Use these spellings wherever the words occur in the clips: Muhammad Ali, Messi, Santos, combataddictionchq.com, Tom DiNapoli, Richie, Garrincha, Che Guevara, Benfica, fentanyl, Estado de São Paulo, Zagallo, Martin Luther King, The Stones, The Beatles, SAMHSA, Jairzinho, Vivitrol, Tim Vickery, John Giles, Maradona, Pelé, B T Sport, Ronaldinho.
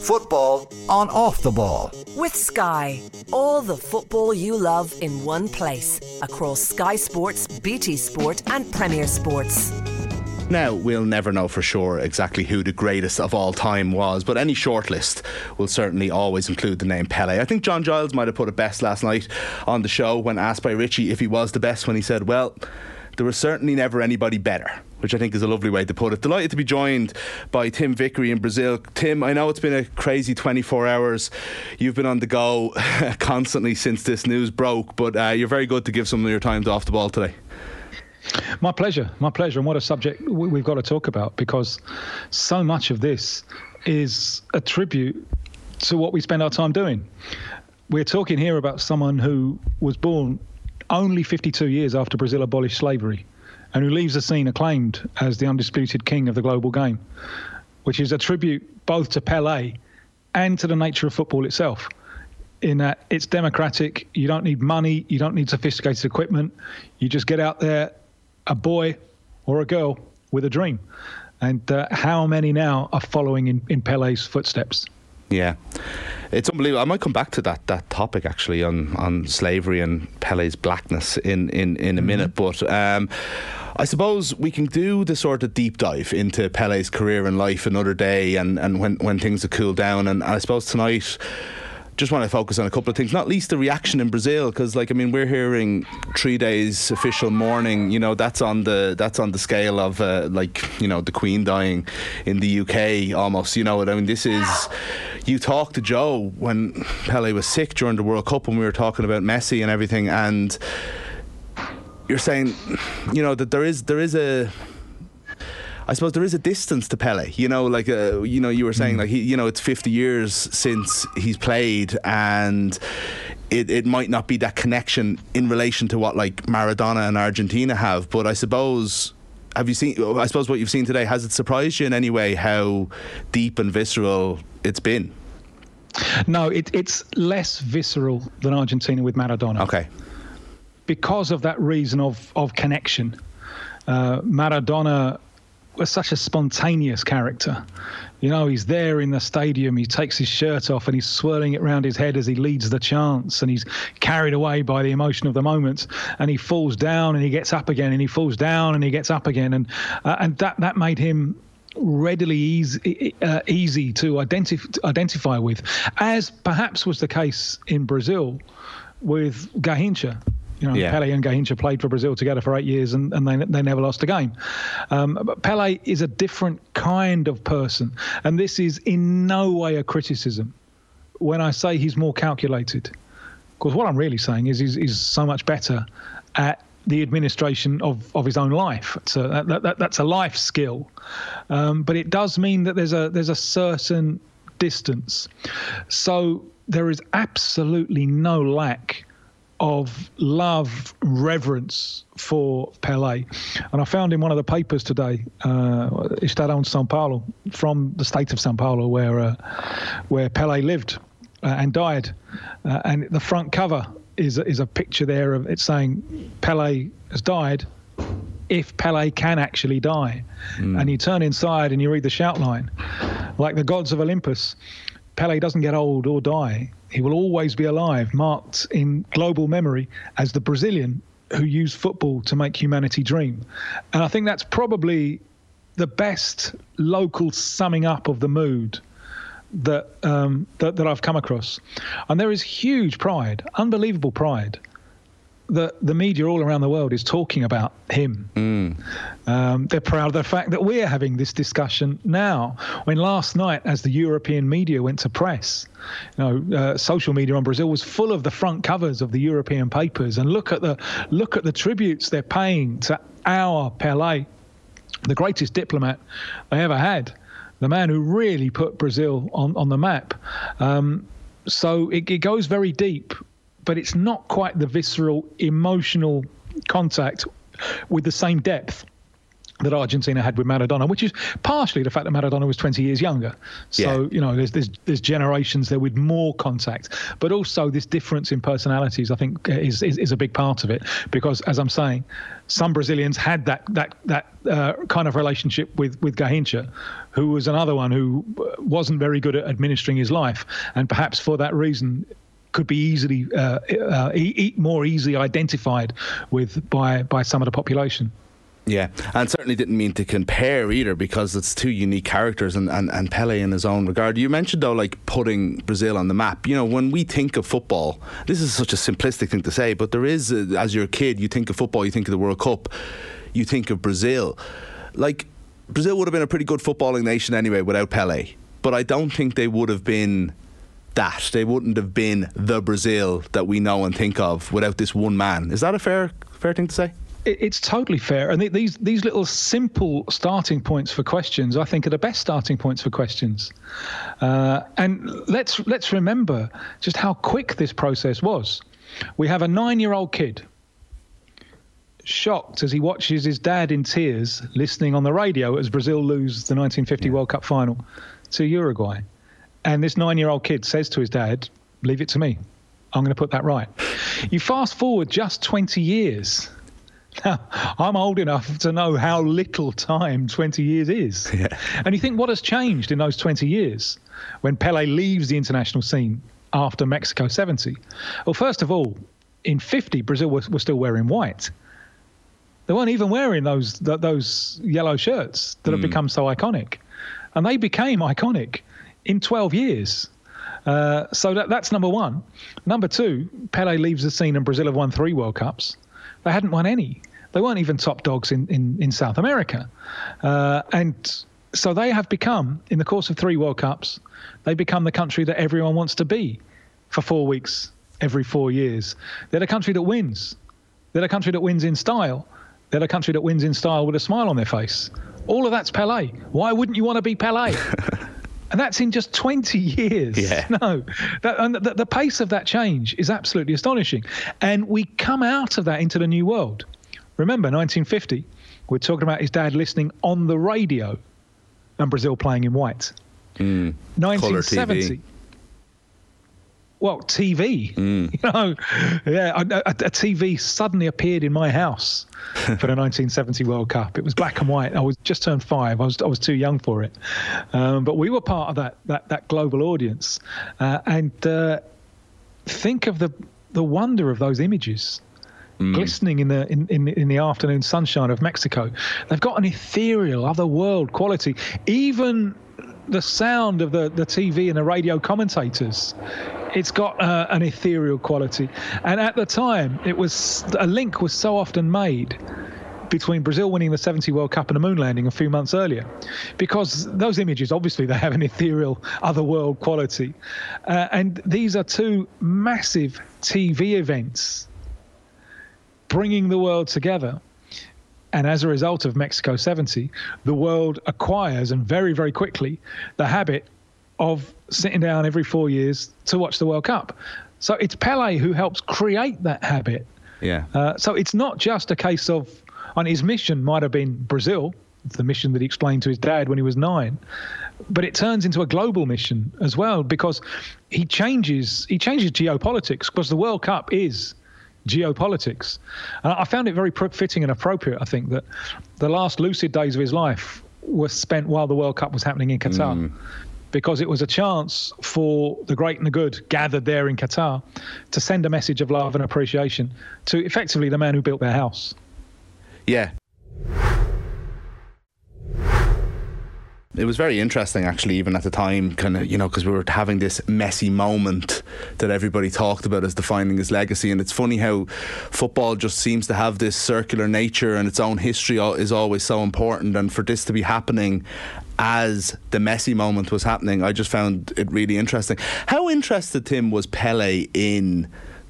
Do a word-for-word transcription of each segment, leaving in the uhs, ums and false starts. Football on Off the Ball with Sky. All the football you love in one place across Sky Sports, B T Sport and Premier Sports. Now, we'll never know for sure exactly who the greatest of all time was, but any shortlist will certainly always include the name Pelé. I think John Giles might have put it best last night on the show when asked by Richie if he was the best, when he said, well, there was certainly never anybody better, which I think is a lovely way to put it. Delighted to be joined by Tim Vickery in Brazil. Tim, I know it's been a crazy twenty-four hours. You've been on the go constantly since this news broke, but uh, you're very good to give some of your time to Off the Ball today. My pleasure, my pleasure. And what a subject we've got to talk about, because so much of this is a tribute to what we spend our time doing. We're talking here about someone who was born only fifty-two years after Brazil abolished slavery, and who leaves the scene acclaimed as the undisputed king of the global game, which is a tribute both to Pelé and to the nature of football itself, in that it's democratic. You don't need money, you don't need sophisticated equipment, you just get out there, a boy or a girl with a dream. And uh, how many now are following in, in Pelé's footsteps? Yeah, it's unbelievable. I might come back to that that topic actually on, on slavery and Pelé's blackness in, in, in a mm-hmm. minute. But um, I suppose we can do the sort of deep dive into Pelé's career and life another day, and, and when, when things have cooled down. And I suppose tonight, just want to focus on a couple of things, not least the reaction in Brazil, because, like, I mean, we're hearing three days official mourning. You know, that's on the that's on the scale of uh, like, you know, the Queen dying in the U K almost. You know what I mean? This is, you talk to Joe when Pelé was sick during the World Cup, when we were talking about Messi and everything, and you're saying, you know, that there is there is a. I suppose there is a distance to Pelé, you know, like, uh, you know, you were saying, like, he, you know, it's fifty years since he's played, and it, it might not be that connection in relation to what, like, Maradona and Argentina have. But I suppose, have you seen, I suppose what you've seen today, has it surprised you in any way how deep and visceral it's been? No, it, it's less visceral than Argentina with Maradona. Okay. Because of that reason of, of connection. Uh, Maradona was such a spontaneous character. You know, he's there in the stadium, he takes his shirt off and he's swirling it round his head as he leads the chants, and he's carried away by the emotion of the moment, and he falls down and he gets up again, and he falls down and he gets up again. And uh, and that, that made him readily easy, uh, easy to identif- identify with, as perhaps was the case in Brazil with Garrincha. You know, yeah. Pelé and Garrincha played for Brazil together for eight years and, and they they never lost a game. Um, but Pelé is a different kind of person. And this is in no way a criticism when I say he's more calculated. Because what I'm really saying is he's, he's so much better at the administration of, of his own life. So that, that, that, that's a life skill. Um, but it does mean that there's a there's a certain distance. So there is absolutely no lack of love, reverence for Pelé. And I found in one of the papers today, uh, Estado de São Paulo, from the state of São Paulo, where uh, where Pelé lived uh, and died. Uh, and the front cover is, is a picture there of it saying, Pelé has died, if Pelé can actually die. Mm. And you turn inside and you read the shout line, like the gods of Olympus, Pelé doesn't get old or die. He will always be alive, marked in global memory as the Brazilian who used football to make humanity dream. And I think that's probably the best local summing up of the mood that um, that, that I've come across. And there is huge pride, unbelievable pride, that the media all around the world is talking about him. Mm. Um, they're proud of the fact that we're having this discussion now, when last night, as the European media went to press, you know, uh, social media on Brazil was full of the front covers of the European papers, and look at the look at the tributes they're paying to our Pelé, the greatest diplomat they ever had, the man who really put Brazil on, on the map. Um, so it, it goes very deep, but it's not quite the visceral, emotional contact with the same depth that Argentina had with Maradona, which is partially the fact that Maradona was twenty years younger. So, yeah. you know, there's, there's there's generations there with more contact, but also this difference in personalities, I think, is is, is a big part of it. Because, as I'm saying, some Brazilians had that that that uh, kind of relationship with, with Garrincha, who was another one who wasn't very good at administering his life. And perhaps for that reason, could be easily uh, uh, e- more easily identified with by, by some of the population. Yeah, and certainly didn't mean to compare either, because it's two unique characters, and, and, and Pelé in his own regard. You mentioned, though, like putting Brazil on the map. You know, when we think of football, this is such a simplistic thing to say, but there is, a, as you're a kid, you think of football, you think of the World Cup, you think of Brazil. Like, Brazil would have been a pretty good footballing nation anyway without Pelé, but I don't think they would have been that. They wouldn't have been the Brazil that we know and think of without this one man. Is that a fair, fair thing to say? It's totally fair. And these these little simple starting points for questions, I think, are the best starting points for questions. Uh, and let's let's remember just how quick this process was. We have a nine-year-old kid shocked as he watches his dad in tears listening on the radio as Brazil lose the nineteen fifty yeah. World Cup final to Uruguay. And this nine-year-old kid says to his dad, "Leave it to me. I'm going to put that right." You fast forward just twenty years... Now, I'm old enough to know how little time twenty years is. Yeah. And you think, what has changed in those twenty years when Pelé leaves the international scene after Mexico seventy? Well, first of all, in fifty, Brazil was, were still wearing white. They weren't even wearing those th- those yellow shirts that mm. have become so iconic. And they became iconic in twelve years. Uh, so that, that's number one. Number two, Pelé leaves the scene and Brazil have won three World Cups. They hadn't won any. They weren't even top dogs in, in, in South America. Uh, and so they have become, in the course of three World Cups, they become the country that everyone wants to be for four weeks every four years. They're the country that wins. They're the country that wins in style. They're the country that wins in style with a smile on their face. All of that's Pelé. Why wouldn't you want to be Pelé? And that's in just twenty years. Yeah. No, that, and the, the pace of that change is absolutely astonishing. And we come out of that into the new world. Remember, nineteen fifty, we're talking about his dad listening on the radio and Brazil playing in white. Mm. nineteen seventy. T V. Well, T V. Mm. You know, yeah, a, a T V suddenly appeared in my house for the nineteen seventy World Cup. It was black and white. I was just turned five. I was I was too young for it, um, but we were part of that that, that global audience. Uh, and uh, think of the the wonder of those images, mm. glistening in the in, in in the afternoon sunshine of Mexico. They've got an ethereal, otherworld quality. Even the sound of the, the T V and the radio commentators, it's got uh, an ethereal quality. And at the time, it was a link was so often made between Brazil winning the seventy World Cup and the moon landing a few months earlier, because those images, obviously, they have an ethereal, otherworld quality. Uh, and these are two massive T V events bringing the world together. And as a result of Mexico seventy, the world acquires, and very, very quickly, the habit of sitting down every four years to watch the World Cup. So it's Pelé who helps create that habit. Yeah. Uh, so it's not just a case of, and his mission might have been Brazil, the mission that he explained to his dad when he was nine, but it turns into a global mission as well, because he changes, he changes geopolitics, because the World Cup is geopolitics. And I found it very fitting and appropriate, I think, that the last lucid days of his life were spent while the World Cup was happening in Qatar, mm. because it was a chance for the great and the good gathered there in Qatar to send a message of love and appreciation to effectively the man who built their house. Yeah. It was very interesting, actually, even at the time, kind of, you know, because we were having this Messi moment that everybody talked about as defining his legacy. And it's funny how football just seems to have this circular nature, and its own history is always so important. And for this to be happening as the Messi moment was happening, I just found it really interesting. How interested, Tim, was Pelé in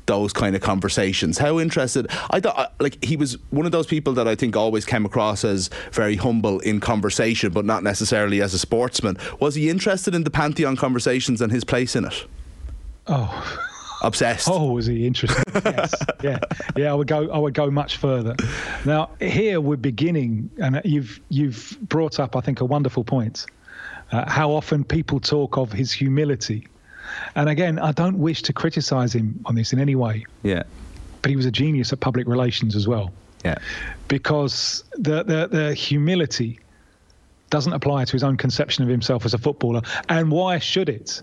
those kind of conversations? How interested I thought like he was one of those people that I think always came across as very humble in conversation, but not necessarily as a sportsman. Was he interested in the Pantheon conversations and his place in it? Oh obsessed. Oh, was he interesting? Yes, yeah, yeah. I would go. I would go much further. Now here we're beginning, and you've you've brought up, I think, a wonderful point. Uh, how often people talk of his humility, and again, I don't wish to criticise him on this in any way. Yeah. But he was a genius at public relations as well. Yeah. Because the the, the humility doesn't apply to his own conception of himself as a footballer. And why should it?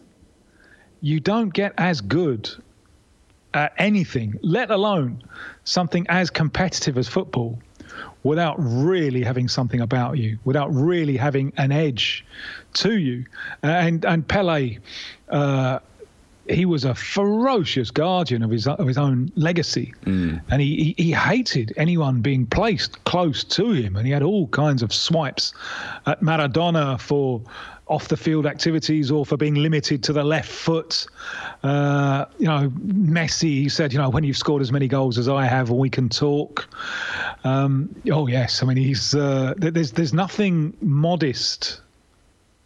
You don't get as good at anything, let alone something as competitive as football, without really having something about you, without really having an edge to you. And and Pelé, uh, he was a ferocious guardian of his of his own legacy. Mm. And he, he, he hated anyone being placed close to him. And he had all kinds of swipes at Maradona for off-the-field activities or for being limited to the left foot. Uh, you know, Messi, he said, you know, when you've scored as many goals as I have, we can talk. Um, oh, yes. I mean, he's uh, there's there's nothing modest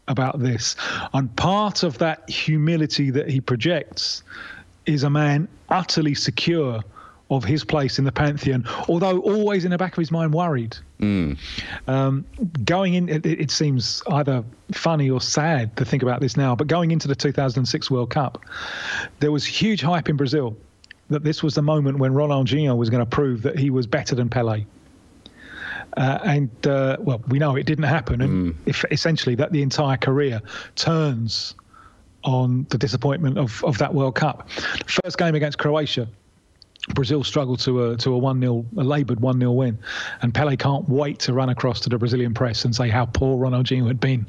about this. And part of that humility that he projects is a man utterly secure of his place in the pantheon, although always in the back of his mind worried. Mm. Um, going in, it, it seems either funny or sad to think about this now, but going into the two thousand six World Cup, there was huge hype in Brazil that this was the moment when Ronaldinho was going to prove that he was better than Pelé. Uh, and, uh, well, we know it didn't happen. And mm. if, essentially that the entire career turns on the disappointment of, of that World Cup. First game against Croatia, Brazil struggled to a to a one nil, a laboured one nil win, and Pelé can't wait to run across to the Brazilian press and say how poor Ronaldinho had been.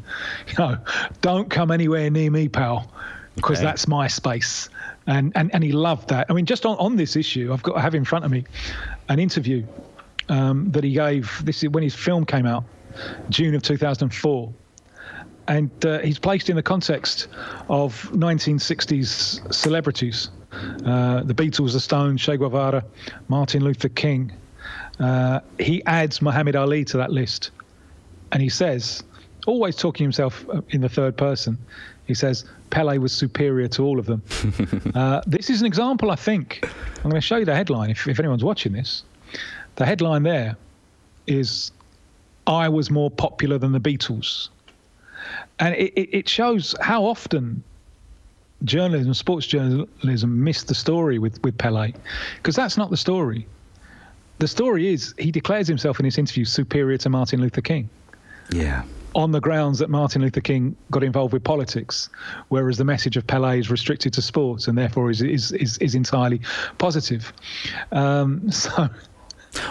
You know, don't come anywhere near me, pal, because okay. that's my space. And, and and he loved that. I mean, just on, on this issue, I've got I have in front of me an interview um, that he gave. This is when his film came out, June of two thousand four. And uh, he's placed in the context of nineteen sixties celebrities. Uh, the Beatles, The Stones, Che Guevara, Martin Luther King. Uh, he adds Muhammad Ali to that list. And he says, always talking himself in the third person, he says, Pelé was superior to all of them. uh, this is an example, I think. I'm going to show you the headline if, if anyone's watching this. The headline there is, I was more popular than the Beatles. And it, it shows how often journalism, sports journalism, missed the story with, with Pelé, because that's not the story. The story is he declares himself in his interview superior to Martin Luther King. Yeah. On the grounds that Martin Luther King got involved with politics, whereas the message of Pelé is restricted to sports and therefore is is is, is entirely positive. Um, so.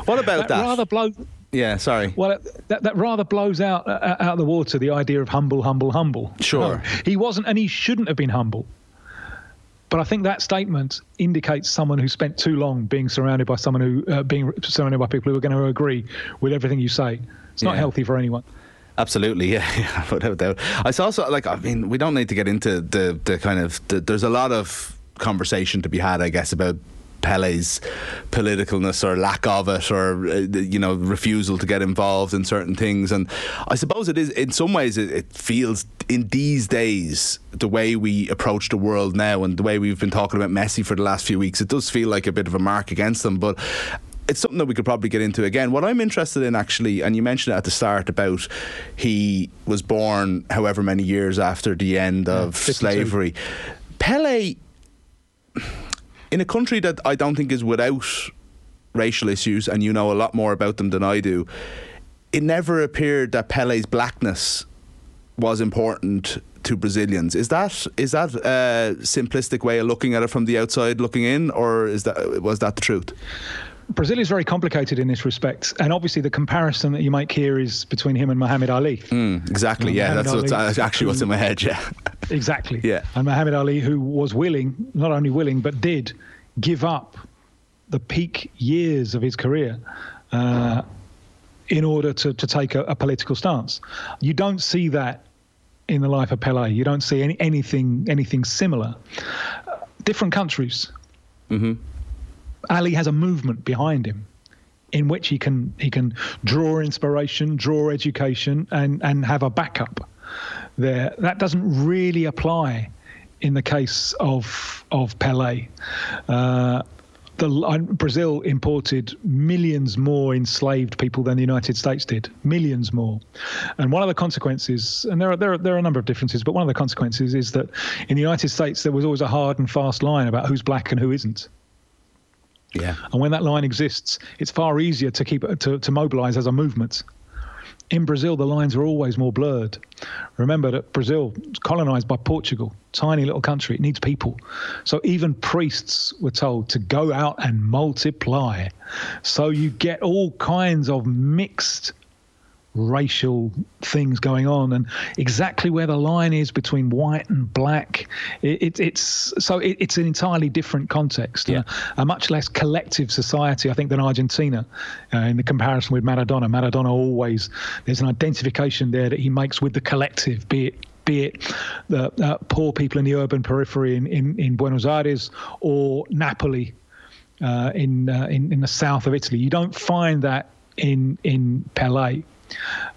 What about that? that? Rather blow. Yeah, sorry. Well, that, that rather blows out uh, out of the water the idea of humble, humble, humble. Sure. No, he wasn't, and he shouldn't have been humble. But I think that statement indicates someone who spent too long being surrounded by someone who uh, being surrounded by people who are going to agree with everything you say. It's not yeah. healthy for anyone. Absolutely, yeah, without doubt. I saw, so, like, I mean, we don't need to get into the the kind of the, there's a lot of conversation to be had, I guess, about Pelé's politicalness or lack of it, or you know, refusal to get involved in certain things. And I suppose it is in some ways it, it feels in these days, the way we approach the world now and the way we've been talking about Messi for the last few weeks, it does feel like a bit of a mark against them, but it's something that we could probably get into again. What I'm interested in, actually, and you mentioned it at the start about he was born however many years after the end of fifty-two slavery. Pelé, in a country that I don't think is without racial issues, and you know a lot more about them than I do, it never appeared that Pelé's blackness was important to Brazilians. Is that is that a simplistic way of looking at it from the outside looking in, or is that was that the truth? Brazil is very complicated in this respect, and obviously the comparison that you make here is between him and Muhammad Ali. Mm, exactly, and yeah, Muhammad that's, what's, that's actually what's in my head, yeah. Exactly, yeah. And Muhammad Ali, who was willing, not only willing, but did give up the peak years of his career uh, in order to, to take a, a political stance. You don't see that in the life of Pelé. You don't see any, anything, anything similar. Uh, different countries. Mm-hmm. Ali has a movement behind him in which he can he can draw inspiration, draw education, and, and have a backup there. That doesn't really apply in the case of of Pelé, uh, the, uh, Brazil imported millions more enslaved people than the United States did, millions more. And one of the consequences, and there are, there are, there are a number of differences, but one of the consequences is that in the United States, there was always a hard and fast line about who's black and who isn't. Yeah. And when that line exists, it's far easier to keep to, to mobilize as a movement. In Brazil, the lines were always more blurred. Remember that Brazil was colonized by Portugal, tiny little country. It needs people. So even priests were told to go out and multiply. So you get all kinds of mixed racial things going on, and exactly where the line is between white and black. It, it, it's so it, it's an entirely different context. Yeah. A, a much less collective society, I think, than Argentina uh, in the comparison with Maradona. Maradona always, there's an identification there that he makes with the collective, be it be it the uh, poor people in the urban periphery in, in, in Buenos Aires or Napoli uh, in, uh, in, in the south of Italy. You don't find that in, in Pelé.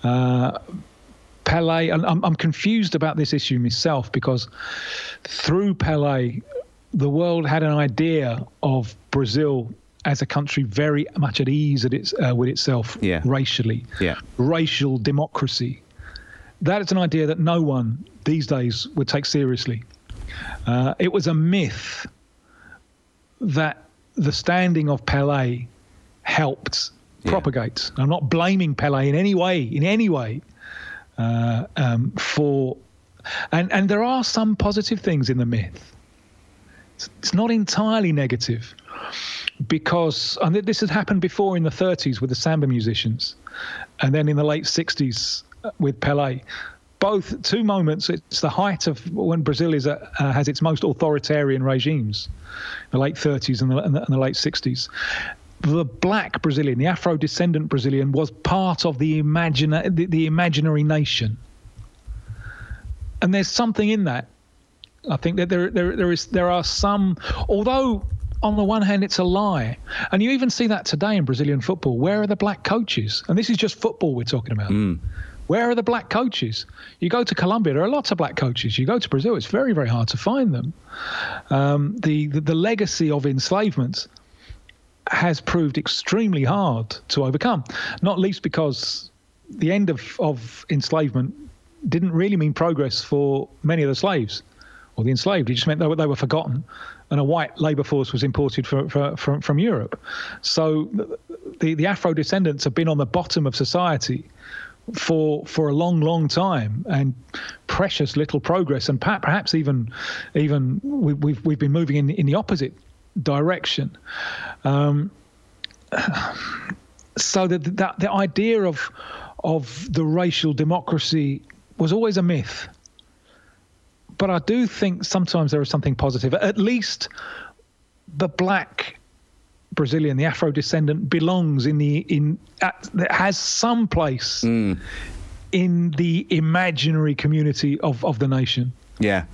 Uh, Pelé, and I'm, I'm confused about this issue myself, because through Pelé, the world had an idea of Brazil as a country very much at ease at its, uh, with itself, yeah. racially, yeah. racial democracy. That is an idea that no one these days would take seriously. Uh, it was a myth that the standing of Pelé helped propagate. I'm not blaming Pelé in any way, in any way, uh, um, for, and, and there are some positive things in the myth. It's, it's not entirely negative, because, and this had happened before in the thirties with the samba musicians, and then in the late sixties with Pelé. Both two moments, it's the height of when Brazil is a, uh, has its most authoritarian regimes, the late thirties and the, and the, and the late sixties. The black Brazilian, the Afro-descendant Brazilian, was part of the, imagina- the, the imaginary nation. And there's something in that. I think that there, there, there is, there are some, although on the one hand it's a lie, and you even see that today in Brazilian football. Where are the black coaches? And this is just football we're talking about. Mm. Where are the black coaches? You go to Colombia, there are lots of black coaches. You go to Brazil, it's very, very hard to find them. Um, the, the, the legacy of enslavement has proved extremely hard to overcome, not least because the end of, of enslavement didn't really mean progress for many of the slaves or the enslaved. It just meant they were, they were forgotten, and a white labor force was imported for, for, from, from Europe. So the, the Afro-descendants have been on the bottom of society for for a long, long time, and precious little progress, and perhaps even even we, we've, we've been moving in, in the opposite direction. Um, so that, that the idea of of the racial democracy was always a myth. But I do think sometimes there is something positive. At least the black Brazilian, the Afro-descendant, belongs in the in at, has some place mm. in the imaginary community of of the nation. Yeah.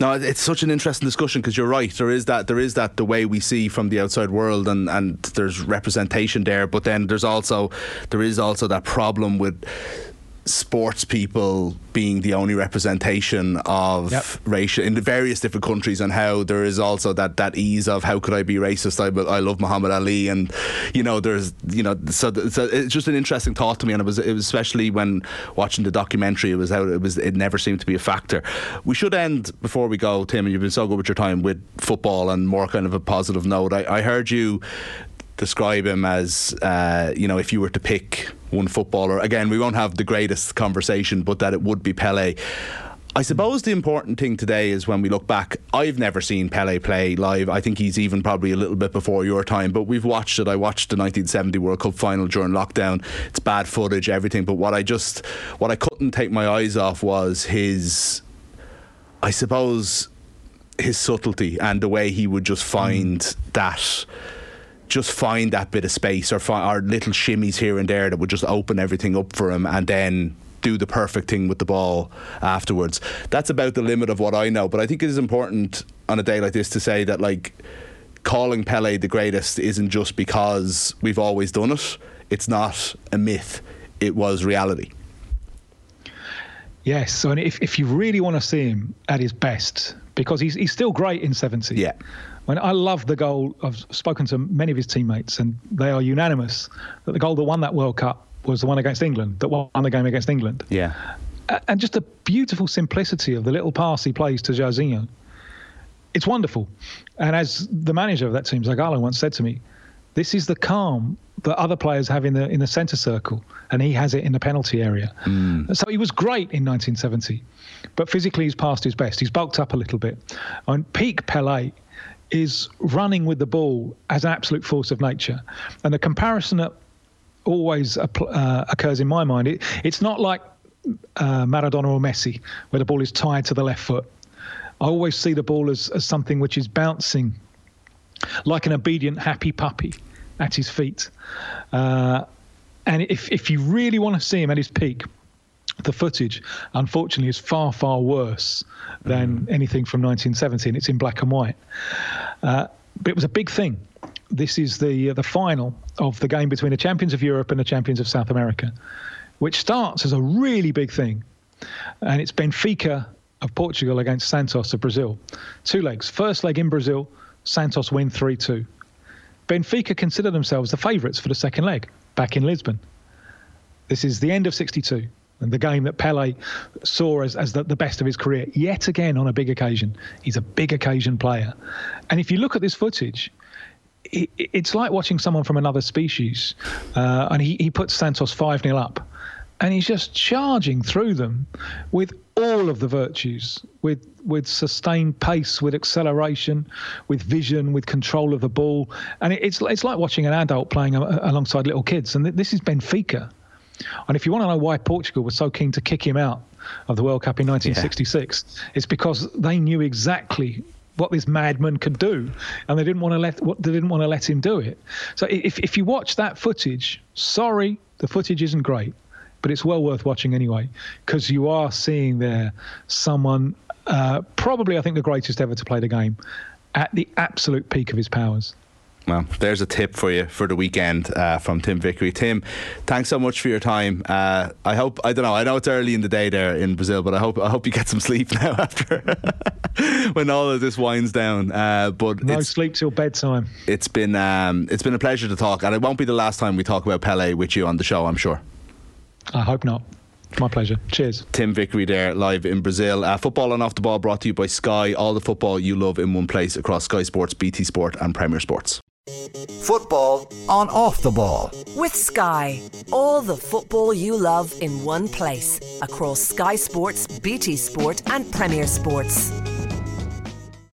No, it's such an interesting discussion, because you're right. There is that, there is that the way we see from the outside world, and, and there's representation there. But then there's also, there is also that problem with sports people being the only representation of yep. racial in the various different countries, and how there is also that, that ease of how could I be racist? I, I love Muhammad Ali, and you know there's you know so, so it's just an interesting thought to me, and it was it was especially when watching the documentary, it was how it was it never seemed to be a factor. We should end before we go, Tim, and you've been so good with your time, with football and more kind of a positive note. I, I heard you describe him as uh, you know if you were to pick one footballer, again we won't have the greatest conversation, but that it would be Pelé. I suppose the important thing today is when we look back, I've never seen Pelé play live. I think he's even probably a little bit before your time, but we've watched it. I watched the nineteen seventy World Cup final during lockdown. It's bad footage, everything, but what I just what I couldn't take my eyes off was his I suppose his subtlety, and the way he would just find mm. that just find that bit of space, or, find, or little shimmies here and there that would just open everything up for him, and then do the perfect thing with the ball afterwards. That's about the limit of what I know, but I think it is important on a day like this to say that, like, calling Pelé the greatest isn't just because we've always done it. It's not a myth. It was reality. Yes. So and if, if you really want to see him at his best, because he's he's still great in seventy. Yeah. When I love the goal, I've spoken to many of his teammates and they are unanimous that the goal that won that World Cup was the one against England, that won the game against England. Yeah. And just the beautiful simplicity of the little pass he plays to Jairzinho. It's wonderful. And as the manager of that team, Zagallo, once said to me, this is the calm that other players have in the in the centre circle, and he has it in the penalty area. Mm. So he was great in nineteen seventy, but physically he's past his best. He's bulked up a little bit. And peak Pelé is running with the ball as an absolute force of nature. And the comparison that always uh, occurs in my mind, it, it's not like uh, Maradona or Messi, where the ball is tied to the left foot. I always see the ball as, as something which is bouncing like an obedient, happy puppy at his feet. Uh, and if, if you really want to see him at his peak, the footage, unfortunately, is far, far worse than mm. anything from nineteen seventy. It's in black and white. Uh, but it was a big thing. This is the, uh, the final of the game between the champions of Europe and the champions of South America, which starts as a really big thing. And it's Benfica of Portugal against Santos of Brazil. Two legs. First leg in Brazil, Santos win three two. Benfica consider themselves the favourites for the second leg, back in Lisbon. This is the end of sixty-two, and the game that Pelé saw as, as the, the best of his career, yet again on a big occasion. He's a big occasion player. And if you look at this footage, it, it's like watching someone from another species. Uh, and he, he puts Santos five nil up, and he's just charging through them with all of the virtues, with with sustained pace, with acceleration, with vision, with control of the ball. And it, it's it's like watching an adult playing a, alongside little kids. And th this is Benfica. And if you want to know why Portugal was so keen to kick him out of the World Cup in nineteen sixty-six, yeah. it's because they knew exactly what this madman could do, and they didn't want to let what they didn't want to let him do it. So if if you watch that footage, sorry, the footage isn't great, but it's well worth watching anyway, because you are seeing there someone, uh, probably I think the greatest ever to play the game, at the absolute peak of his powers. Well, there's a tip for you for the weekend uh, from Tim Vickery. Tim, thanks so much for your time. Uh, I hope, I don't know, I know it's early in the day there in Brazil, but I hope I hope you get some sleep now after when all of this winds down. Uh, but no sleep till bedtime. It's been um, it's been a pleasure to talk, and it won't be the last time we talk about Pelé with you on the show, I'm sure. I hope not. My pleasure. Cheers. Tim Vickery there, live in Brazil. Uh, football and Off the Ball brought to you by Sky. All the football you love in one place across Sky Sports, B T Sport and Premier Sports. Football on Off the Ball. With Sky. All the football you love in one place across Sky Sports, B T Sport and Premier Sports.